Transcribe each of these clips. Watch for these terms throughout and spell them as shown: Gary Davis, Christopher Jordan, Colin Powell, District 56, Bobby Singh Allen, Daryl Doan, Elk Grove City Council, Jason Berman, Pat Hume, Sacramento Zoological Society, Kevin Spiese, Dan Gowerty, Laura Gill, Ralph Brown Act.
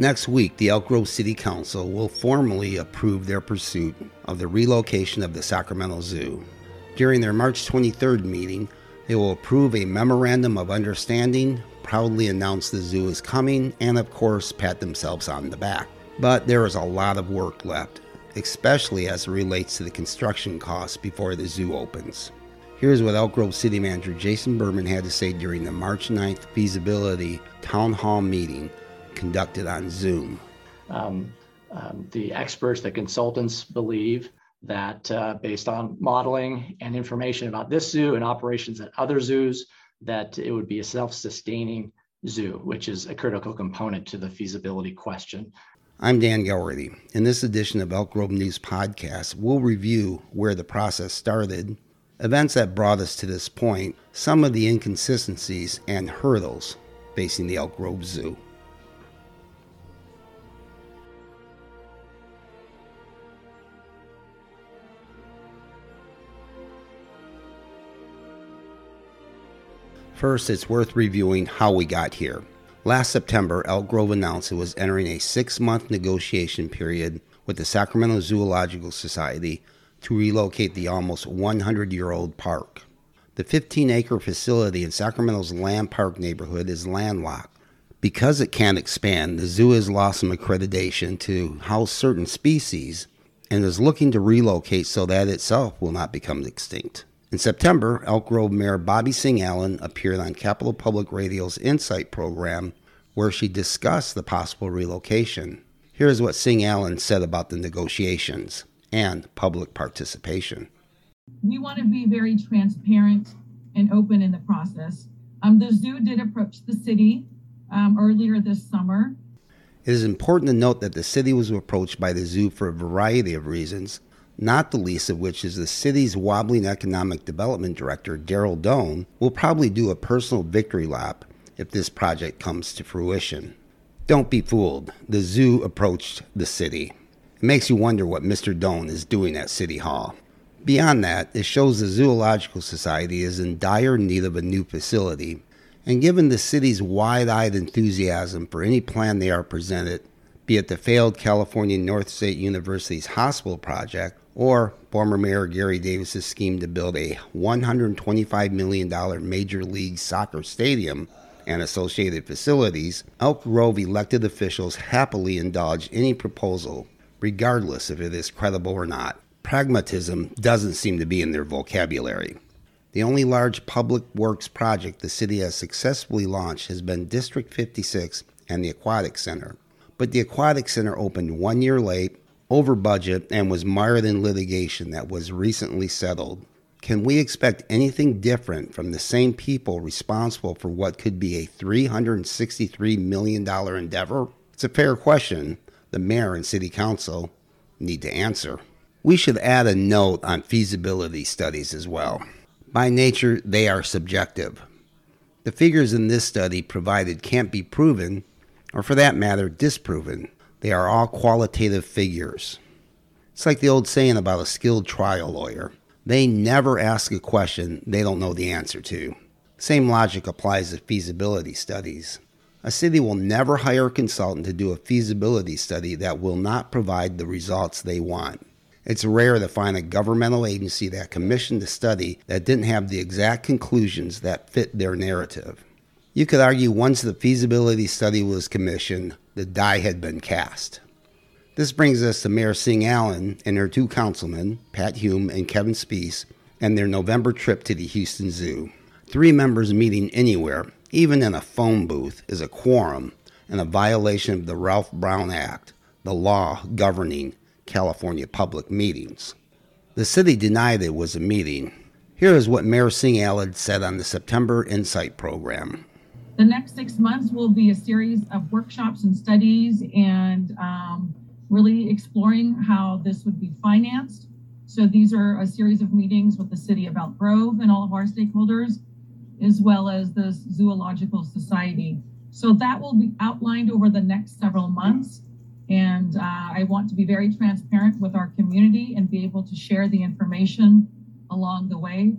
Next week, the Elk Grove City Council will formally approve their pursuit of the relocation of the Sacramento Zoo. During their March 23rd meeting, they will approve a memorandum of understanding, proudly announce the zoo is coming, and of course, pat themselves on the back. But there is a lot of work left, especially as it relates to the construction costs before the zoo opens. Here's what Elk Grove City Manager Jason Berman had to say during the March 9th feasibility town hall meeting conducted on Zoom. The experts, the consultants believe that based on modeling and information about this zoo and operations at other zoos, that it would be a self-sustaining zoo, which is a critical component to the feasibility question. I'm Dan Gowerty. In this edition of Elk Grove News Podcast, we'll review where the process started, events that brought us to this point, some of the inconsistencies and hurdles facing the Elk Grove Zoo. First, it's worth reviewing how we got here. Last September, Elk Grove announced it was entering a 6-month negotiation period with the Sacramento Zoological Society to relocate the almost 100-year-old park. The 15-acre facility in Sacramento's Land Park neighborhood is landlocked. Because it can't expand, the zoo has lost some accreditation to house certain species and is looking to relocate so that itself will not become extinct. In September, Elk Grove Mayor Bobby Singh Allen appeared on Capital Public Radio's Insight program, where she discussed the possible relocation. Here's what Singh Allen said about the negotiations and public participation. We want to be very transparent and open in the process. The zoo did approach the city earlier this summer. It is important to note that the city was approached by the zoo for a variety of reasons, not the least of which is the city's wobbling economic development director, Daryl Doan, will probably do a personal victory lap if this project comes to fruition. Don't be fooled. The zoo approached the city. It makes you wonder what Mr. Doan is doing at City Hall. Beyond that, it shows the Zoological Society is in dire need of a new facility, and given the city's wide-eyed enthusiasm for any plan they are presented, be it the failed California North State University's hospital project or former Mayor Gary Davis' scheme to build a $125 million Major League Soccer stadium and associated facilities, Elk Grove elected officials happily indulge any proposal regardless if it is credible or not. Pragmatism doesn't seem to be in their vocabulary. The only large public works project the city has successfully launched has been District 56 and the Aquatic Center. But the Aquatic Center opened 1 year late, over budget, and was mired in litigation that was recently settled. Can we expect anything different from the same people responsible for what could be a $363 million endeavor? It's a fair question the mayor and city council need to answer. We should add a note on feasibility studies as well. By nature, they are subjective. The figures in this study provided can't be proven, or for that matter, disproven. They are all qualitative figures. It's like the old saying about a skilled trial lawyer. They never ask a question they don't know the answer to. Same logic applies to feasibility studies. A city will never hire a consultant to do a feasibility study that will not provide the results they want. It's rare to find a governmental agency that commissioned a study that didn't have the exact conclusions that fit their narrative. You could argue once the feasibility study was commissioned, the die had been cast. This brings us to Mayor Singh Allen and her two councilmen, Pat Hume and Kevin Spiese, and their November trip to the Houston Zoo. Three members meeting anywhere, even in a phone booth, is a quorum and a violation of the Ralph Brown Act, the law governing California public meetings. The city denied it was a meeting. Here is what Mayor Singh Allen said on the September Insight program. The next 6 months will be a series of workshops and studies and really exploring how this would be financed. So these are a series of meetings with the city of Elk Grove and all of our stakeholders, as well as the Zoological Society. So that will be outlined over the next several months. And I want to be very transparent with our community and be able to share the information along the way.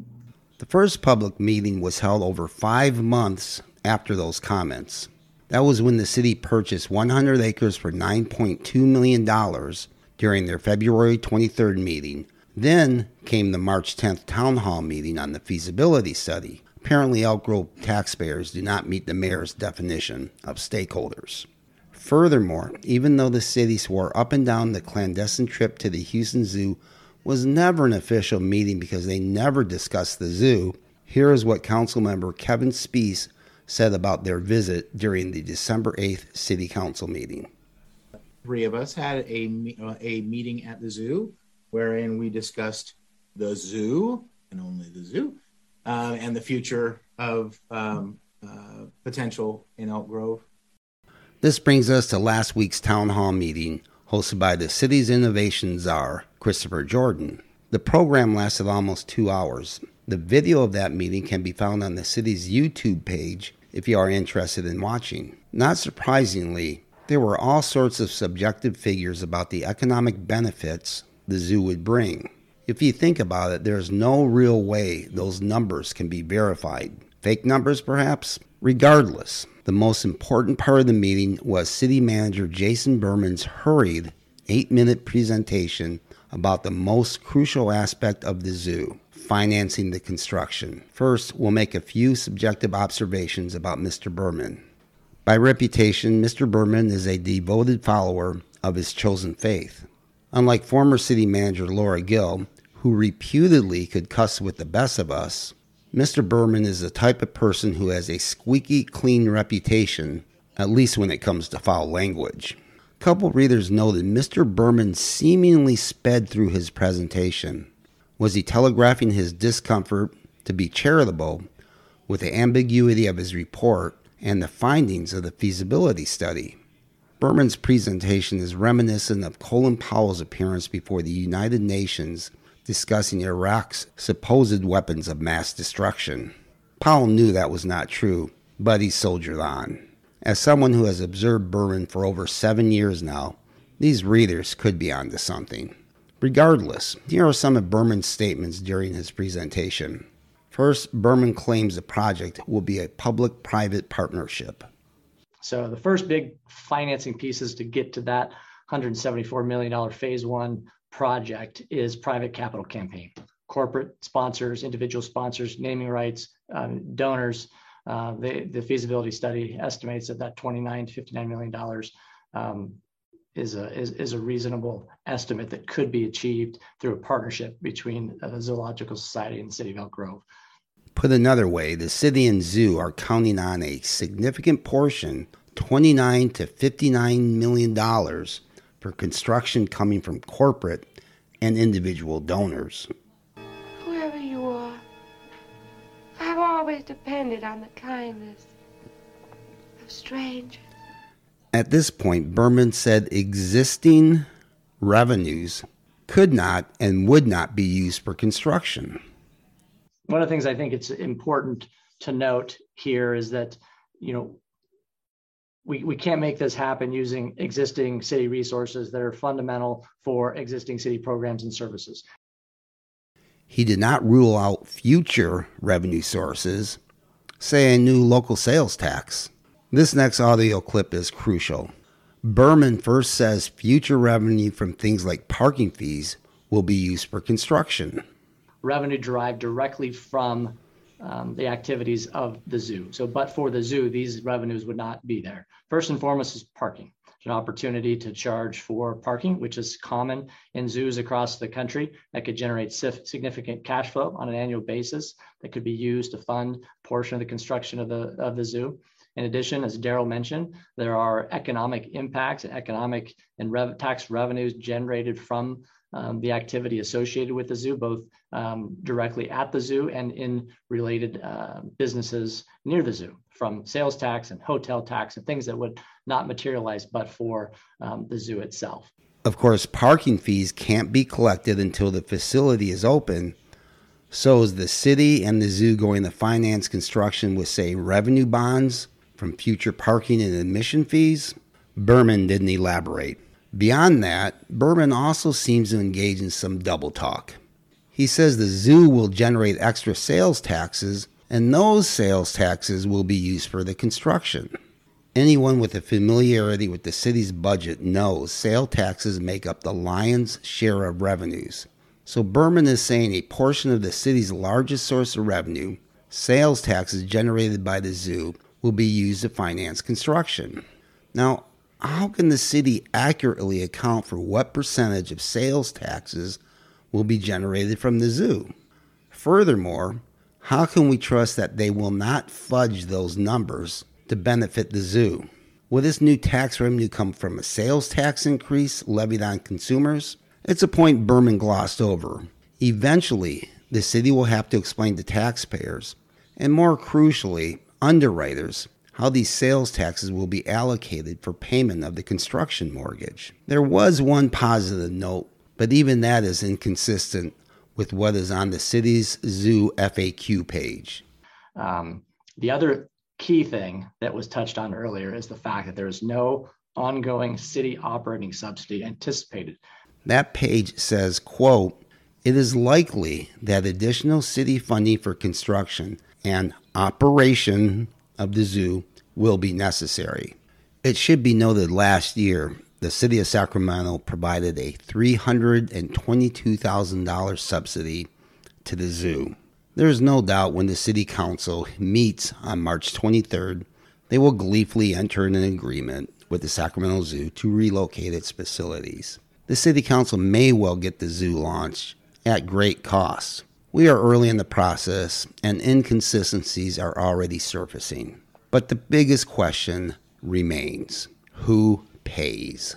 The first public meeting was held over 5 months after those comments. That was when the city purchased 100 acres for $9.2 million during their February 23rd meeting. Then came the March 10th town hall meeting on the feasibility study. Apparently, Elk Grove taxpayers do not meet the mayor's definition of stakeholders. Furthermore, even though the city swore up and down the clandestine trip to the Houston Zoo was never an official meeting because they never discussed the zoo, here is what Councilmember Kevin Spiese said about their visit during the December 8th City Council meeting. Three of us had a meeting at the zoo wherein we discussed the zoo, and only the zoo, and the future of potential in Elk Grove. This brings us to last week's town hall meeting, hosted by the city's innovation czar, Christopher Jordan. The program lasted almost 2 hours. The video of that meeting can be found on the city's YouTube page if you are interested in watching. Not surprisingly, there were all sorts of subjective figures about the economic benefits the zoo would bring. If you think about it, there's no real way those numbers can be verified. Fake numbers, perhaps? Regardless, the most important part of the meeting was City Manager Jason Berman's hurried 8-minute presentation about the most crucial aspect of the zoo, financing the construction. First, we'll make a few subjective observations about Mr. Berman. By reputation, Mr. Berman is a devoted follower of his chosen faith. Unlike former city manager Laura Gill, who reputedly could cuss with the best of us, Mr. Berman is the type of person who has a squeaky clean reputation, at least when it comes to foul language. A couple readers noted Mr. Berman seemingly sped through his presentation. Was he telegraphing his discomfort to be charitable with the ambiguity of his report and the findings of the feasibility study? Berman's presentation is reminiscent of Colin Powell's appearance before the United Nations discussing Iraq's supposed weapons of mass destruction. Powell knew that was not true, but he soldiered on. As someone who has observed Berman for over 7 years now, these readers could be onto something. Regardless, here are some of Berman's statements during his presentation. First, Berman claims the project will be a public-private partnership. So the first big financing piece is to get to that $174 million phase one project is private capital campaign. Corporate sponsors, individual sponsors, naming rights, donors. The feasibility study estimates that $29 to $59 million is a reasonable estimate that could be achieved through a partnership between the Zoological Society and the City of Elk Grove. Put another way, the city and zoo are counting on a significant portion, $29 to $59 million, for construction coming from corporate and individual donors. Whoever you are, I've always depended on the kindness of strangers. At this point, Berman said existing revenues could not and would not be used for construction. One of the things I think it's important to note here is that, you know, we can't make this happen using existing city resources that are fundamental for existing city programs and services. He did not rule out future revenue sources, say a new local sales tax. This next audio clip is crucial. Berman first says future revenue from things like parking fees will be used for construction. Revenue derived directly from the activities of the zoo. So, but for the zoo, these revenues would not be there. First and foremost is parking. It's an opportunity to charge for parking, which is common in zoos across the country. That could generate significant cash flow on an annual basis that could be used to fund a portion of the construction of the zoo. In addition, as Daryl mentioned, there are economic impacts and economic and tax revenues generated from the activity associated with the zoo, both directly at the zoo and in related businesses near the zoo, from sales tax and hotel tax and things that would not materialize but for the zoo itself. Of course, parking fees can't be collected until the facility is open. So is the city and the zoo going to finance construction with, say, revenue bonds from future parking and admission fees? Berman didn't elaborate. Beyond that, Berman also seems to engage in some double talk. He says the zoo will generate extra sales taxes, and those sales taxes will be used for the construction. Anyone with a familiarity with the city's budget knows sale taxes make up the lion's share of revenues. So Berman is saying a portion of the city's largest source of revenue, sales taxes generated by the zoo, will be used to finance construction. Now, how can the city accurately account for what percentage of sales taxes will be generated from the zoo? Furthermore, how can we trust that they will not fudge those numbers to benefit the zoo? Will this new tax revenue come from a sales tax increase levied on consumers? It's a point Berman glossed over. Eventually, the city will have to explain to taxpayers, and more crucially, underwriters, how these sales taxes will be allocated for payment of the construction mortgage. There was one positive note, but even that is inconsistent with what is on the city's zoo FAQ page. The other key thing that was touched on earlier is the fact that there is no ongoing city operating subsidy anticipated. That page says, quote, "It is likely that additional city funding for construction and operation of the zoo will be necessary." It should be noted last year, the city of Sacramento provided a $322,000 subsidy to the zoo. There is no doubt when the city council meets on March 23rd, they will gleefully enter an agreement with the Sacramento Zoo to relocate its facilities. The city council may well get the zoo launched at great cost. We are early in the process, and inconsistencies are already surfacing. But the biggest question remains: who pays?